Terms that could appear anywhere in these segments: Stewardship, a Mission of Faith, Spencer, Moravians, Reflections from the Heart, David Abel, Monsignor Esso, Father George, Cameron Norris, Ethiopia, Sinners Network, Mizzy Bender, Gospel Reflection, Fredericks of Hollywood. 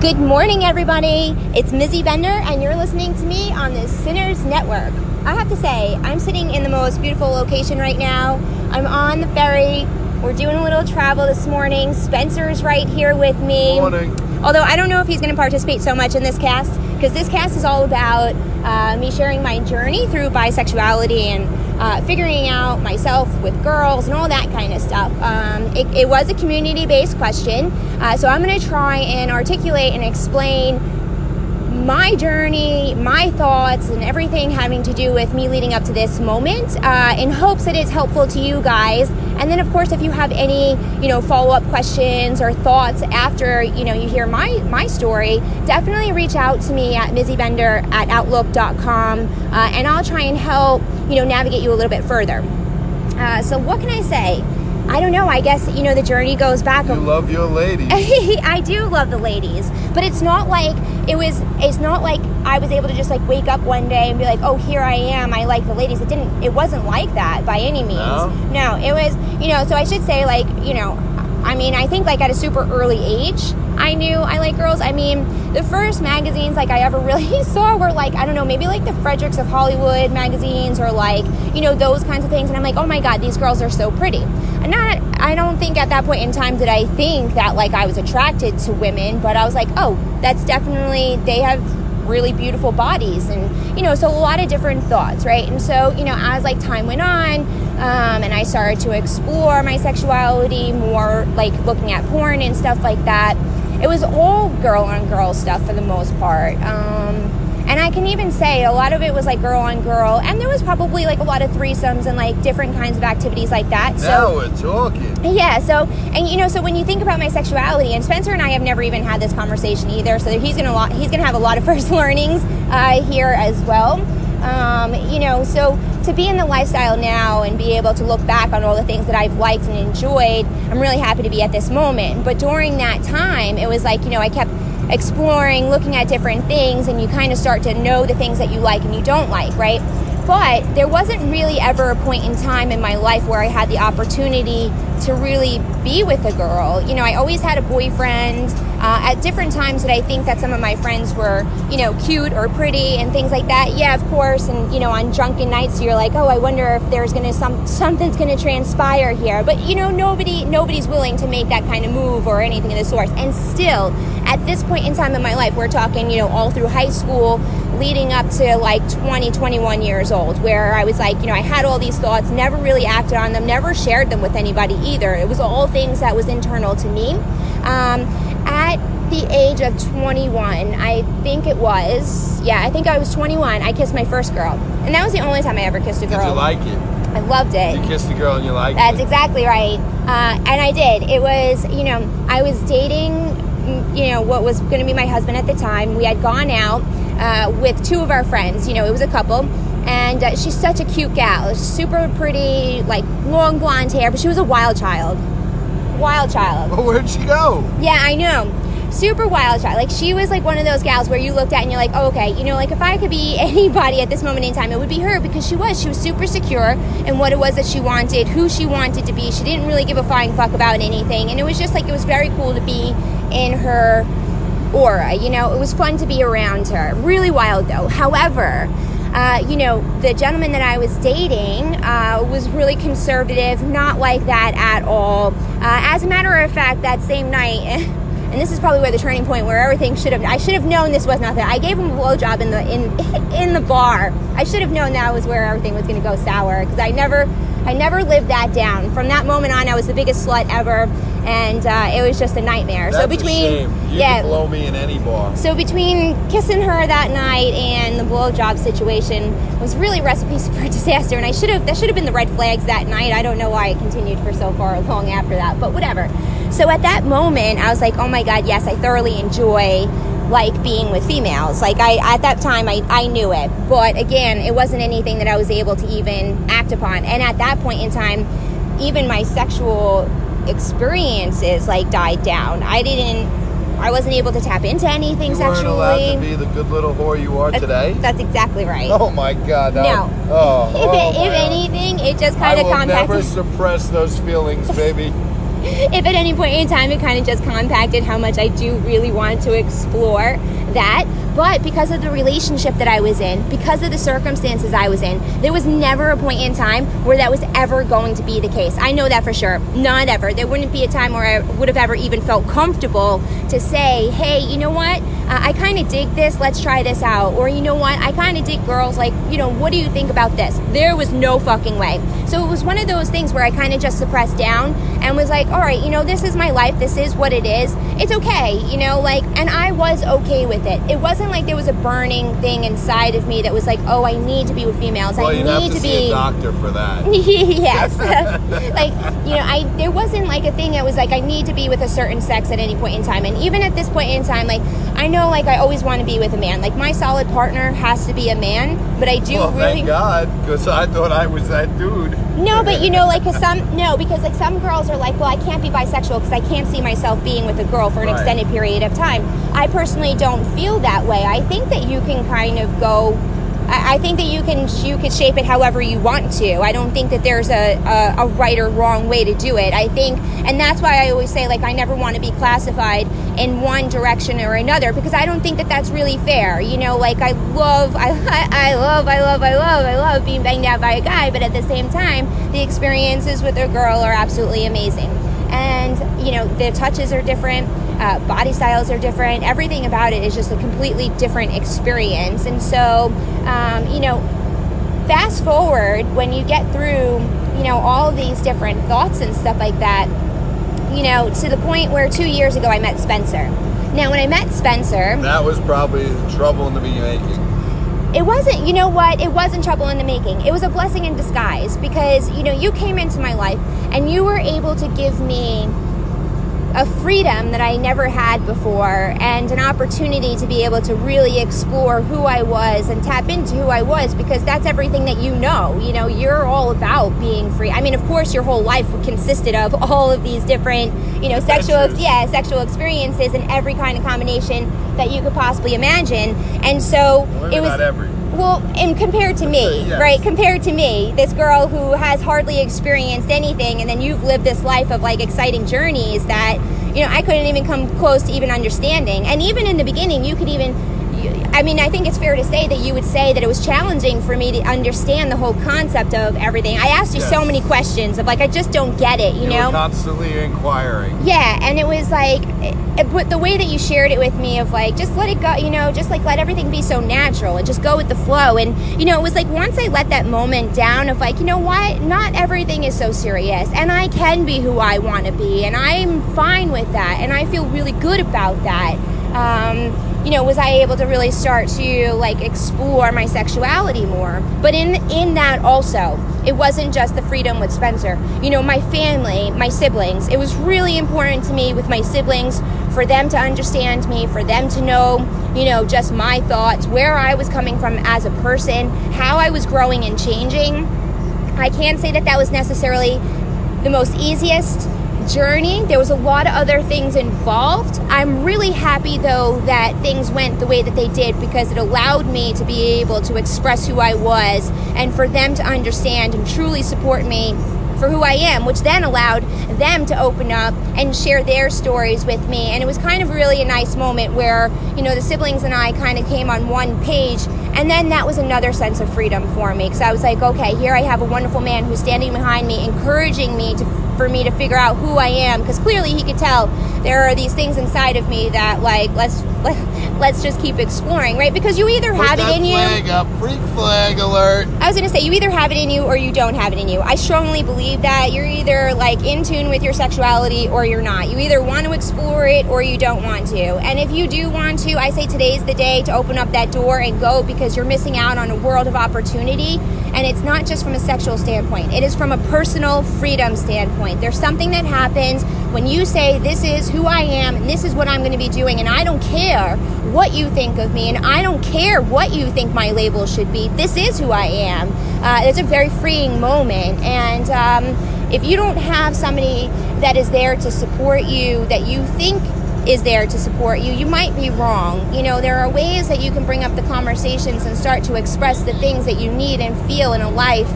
Good morning, everybody. It's Mizzy Bender, and you're listening to me on the Sinners Network. I have to say, I'm sitting in the most beautiful location right now. I'm on the ferry. We're doing a little travel this morning. Spencer's right here with me. Morning. Although I don't know if he's going to participate so much in this cast, because this cast is all about me sharing my journey through bisexuality and figuring out myself with girls and all that kind of stuff. It was a community-based question, so I'm going to try and articulate and explain my journey, my thoughts, and everything having to do with me leading up to this moment in hopes that it's helpful to you guys. And then, of course, if you have any, follow-up questions or thoughts after, you hear my story, definitely reach out to me at mizzybender@outlook.com, and I'll try and help, navigate you a little bit further. So what can I say? I don't know. I guess, the journey goes back. You love your ladies. I do love the ladies. But it's not like I was able to just wake up one day and be like, oh, here I am. I like the ladies. It wasn't like that by any means. No, it was, so I should say I think at a super early age, I knew I like girls. I mean, the first magazines I ever really saw were I don't know, maybe the Fredericks of Hollywood magazines or those kinds of things. And I'm like, oh my God, these girls are so pretty. And I don't think at that point in time did I think that I was attracted to women, but I was like, oh, that's definitely, they have really beautiful bodies, and so a lot of different thoughts, right? And so as time went on, and I started to explore my sexuality more, looking at porn and stuff like that, it was all girl on girl stuff for the most part, and I can even say a lot of it was girl on girl, and there was probably a lot of threesomes and different kinds of activities like that. Now we're talking. Yeah. So, and so when you think about my sexuality, and Spencer and I have never even had this conversation either, so he's gonna have a lot of first learnings here as well. So to be in the lifestyle now and be able to look back on all the things that I've liked and enjoyed, I'm really happy to be at this moment. But during that time, it was I kept exploring, looking at different things, and you kind of start to know the things that you like and you don't like, right? But there wasn't really ever a point in time in my life where I had the opportunity to really be with a girl. I always had a boyfriend at different times that I think that some of my friends were, cute or pretty and things like that. Yeah, of course. And, on drunken nights, you're like, oh, I wonder if there's going to something's going to transpire here. But, nobody's willing to make that kind of move or anything of the sort. And still, at this point in time in my life, we're talking, all through high school, leading up to 20, 21 years old, where I was I had all these thoughts, never really acted on them, never shared them with anybody either. It was all things that was internal to me. At the age of 21, I think I was 21, I kissed my first girl. And that was the only time I ever kissed a girl. Did you like it? I loved it. You kissed a girl and you liked it. That's exactly right. And I did. It was, I was dating, what was going to be my husband at the time. We had gone out with two of our friends. It was a couple. And she's such a cute gal. Super pretty, long blonde hair. But she was a wild child. Wild child. Well, where'd she go? Yeah, I know. Super wild child. She was one of those gals where you looked at and you're like, oh, okay, if I could be anybody at this moment in time, it would be her, because she was super secure in what it was that she wanted, who she wanted to be. She didn't really give a flying fuck about anything. And it was just it was very cool to be in her aura. It was fun to be around her. Really wild, though. However, the gentleman that I was dating was really conservative, not like that at all. As a matter of fact, that same night, and this is probably where the turning point where everything should have, I should have known this was not that. I gave him a blowjob in the bar. I should have known that was where everything was going to go sour, because I never lived that down. From that moment on, I was the biggest slut ever, and it was just a nightmare. That's so between, a shame. You can blow me in any bar. So between kissing her that night and the blowjob situation was really recipes for disaster, and that should have been the red flags that night. I don't know why it continued for so far long after that, but whatever. So at that moment, I was like, oh my God, yes, I thoroughly enjoy like being with females. Like at that time, I knew it. But again, it wasn't anything that I was able to even act upon. And at that point in time, even my sexual experiences like died down. I wasn't able to tap into anything sexually. You weren't allowed to be the good little whore you are today? That's exactly right. Oh, my God. No. Oh, if anything, it just kind of compacted. I will never suppress those feelings, baby. If at any point in time, it kind of just compacted how much I do really want to explore that. But because of the relationship that I was in, because of the circumstances I was in, there was never a point in time where that was ever going to be the case. I know that for sure. Not ever. There wouldn't be a time where I would have ever even felt comfortable to say, hey, you know what? I kind of dig this. Let's try this out. Or, you know what? I kind of dig girls. Like, you know, what do you think about this? There was no fucking way. So it was one of those things where I kind of just suppressed down and was like, all right, you know, this is my life. This is what it is. It's okay. You know, like, and I was okay with it. It wasn't like there was a burning thing inside of me that was like, oh, I need to be with females. Well, I need to be a doctor for that. Yes. Like, you know, there wasn't like a thing that was like, I need to be with a certain sex at any point in time. And even at this point in time, like, I know, like, I always want to be with a man. Like, my solid partner has to be a man, but I do really... thank God, because I thought I was that dude. No, but, you know, like, because some girls are like, well, I can't be bisexual because I can't see myself being with a girl for an extended period of time. I personally don't feel that way. I think that you can kind of go... I think that you could shape it however you want to. I don't think that there's a right or wrong way to do it. I think, and that's why I always say, like, I never want to be classified in one direction or another, because I don't think that that's really fair. You know, like, I love being banged out by a guy, but at the same time, the experiences with a girl are absolutely amazing. And, you know, the touches are different. Body styles are different. Everything about it is just a completely different experience. And so, you know, fast forward when you get through, you know, all these different thoughts and stuff like that, you know, to the point where 2 years ago I met Spencer. Now, when I met Spencer... that was probably trouble in the beginning. It wasn't, you know what, it wasn't trouble in the making. It was a blessing in disguise because, you know, you came into my life and you were able to give me a freedom that I never had before and an opportunity to be able to really explore who I was and tap into who I was, because that's everything that you know. You know, you're all about being free. I mean, of course, your whole life consisted of all of these different, you know, sexual experiences and every kind of combination that you could possibly imagine. And so it was... not every. Well, and compared to me, yes. Right? Compared to me, this girl who has hardly experienced anything, and then you've lived this life of, like, exciting journeys that, you know, I couldn't even come close to even understanding. And even in the beginning, you could even... I mean, I think it's fair to say that you would say that it was challenging for me to understand the whole concept of everything. I asked you so many questions of, like, I just don't get it, you know? Were constantly inquiring. Yeah, and it was like, but the way that you shared it with me of, like, just let it go, you know, just, like, let everything be so natural and just go with the flow. And, you know, it was like once I let that moment down of, like, you know what? Not everything is so serious, and I can be who I want to be, and I'm fine with that, and I feel really good about that. You know, was I able to really start to, like, explore my sexuality more? But in that also, it wasn't just the freedom with Spencer. You know, my family, my siblings, it was really important to me with my siblings for them to understand me, for them to know, you know, just my thoughts, where I was coming from as a person, how I was growing and changing. I can't say that that was necessarily the most easiest journey. There was a lot of other things involved. I'm really happy, though, that things went the way that they did, because it allowed me to be able to express who I was and for them to understand and truly support me for who I am, which then allowed them to open up and share their stories with me. And it was kind of really a nice moment where, you know, the siblings and I kind of came on one page, and then that was another sense of freedom for me, because I was like, okay, here I have a wonderful man who's standing behind me, encouraging me to for me to figure out who I am, because clearly he could tell there are these things inside of me that, like, let's just keep exploring, right? Because you either have it in you. Flag up, freak flag alert. I was going to say, you either have it in you or you don't have it in you. I strongly believe that you're either, like, in tune with your sexuality or you're not. You either want to explore it or you don't want to. And if you do want to, I say today's the day to open up that door and go, because you're missing out on a world of opportunity. And it's not just from a sexual standpoint. It is from a personal freedom standpoint. There's something that happens when you say, this is who I am and this is what I'm going to be doing, and I don't care what you think of me, and I don't care what you think my label should be. This is who I am. It's a very freeing moment. And if you don't have somebody that is there to support you, that you think is there to support you, you might be wrong. You know, there are ways that you can bring up the conversations and start to express the things that you need and feel in a life.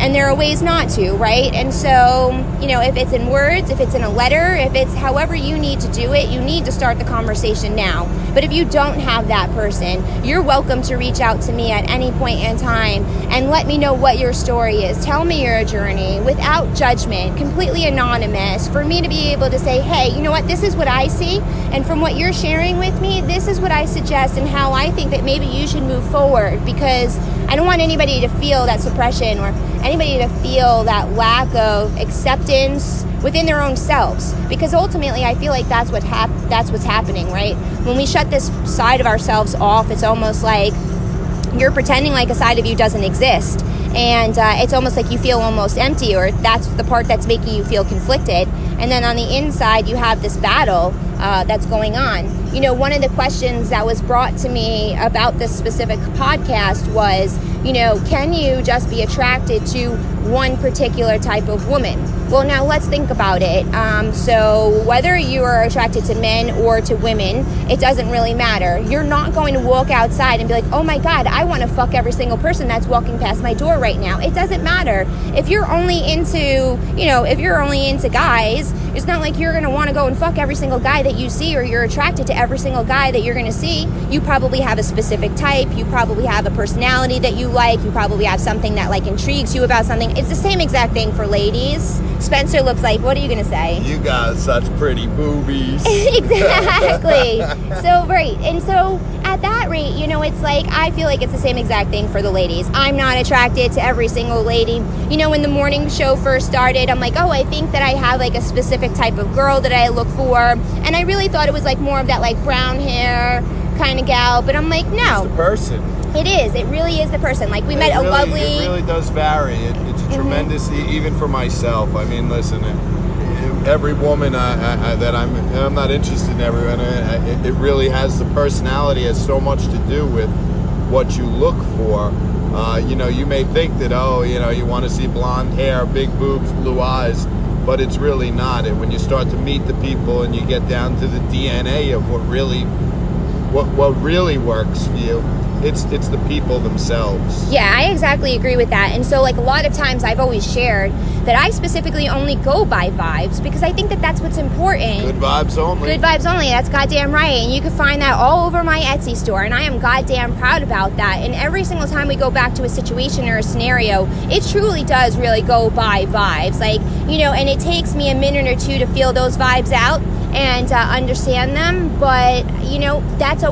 And there are ways not to, right? And so, you know, if it's in words, if it's in a letter, if it's however you need to do it, you need to start the conversation now. But if you don't have that person, you're welcome to reach out to me at any point in time and let me know what your story is. Tell me your journey without judgment, completely anonymous, for me to be able to say, hey, you know what, this is what I see, and from what you're sharing with me, this is what I suggest and how I think that maybe you should move forward, because I don't want anybody to feel that suppression or anybody to feel that lack of acceptance within their own selves, because ultimately I feel like that's what's happening, right? When we shut this side of ourselves off, it's almost like you're pretending like a side of you doesn't exist, and it's almost like you feel almost empty, or that's the part that's making you feel conflicted. And then on the inside, you have this battle that's going on. You know, one of the questions that was brought to me about this specific podcast was, you know, can you just be attracted to one particular type of woman? Well, now let's think about it. So whether you are attracted to men or to women, it doesn't really matter. You're not going to walk outside and be like, oh my God, I want to fuck every single person that's walking past my door right now. It doesn't matter. If you're only into, you know, if you're only into guys, it's not like you're going to want to go and fuck every single guy that you see, or you're attracted to every single guy that you're going to see. You probably have a specific type. You probably have a personality that you like. You probably have something that, like, intrigues you about something. It's the same exact thing for ladies. Spencer looks like, what are you going to say? You got such pretty boobies. Exactly. So, right. And so at that rate, you know, it's like, I feel like it's the same exact thing for the ladies. I'm not attracted to every single lady. You know, when the morning show first started, I'm like, oh, I think that I have, like, a specific type of girl that I look for. And I really thought it was, like, more of that, like, brown hair kind of gal. But I'm like, no. It's the person. It is. It really is the person. Like, we met a lovely... It really does vary. It's mm-hmm. tremendous, even for myself. I mean, listen, every woman that I'm not interested in everyone. It really has the personality has so much to do with what you look for. You know, you may think that, oh, you know, you want to see blonde hair, big boobs, blue eyes, but it's really not. And when you start to meet the people and you get down to the DNA of what really works for you, it's the people themselves. Yeah, I exactly agree with that. And so, like, a lot of times I've always shared that I specifically only go by vibes, because I think that that's what's important. Good vibes only. Good vibes only. That's goddamn right. And you can find that all over my Etsy store, and I am goddamn proud about that. And every single time we go back to a situation or a scenario, it truly does really go by vibes. Like, you know, and it takes me a minute or two to feel those vibes out and understand them, but, you know, that's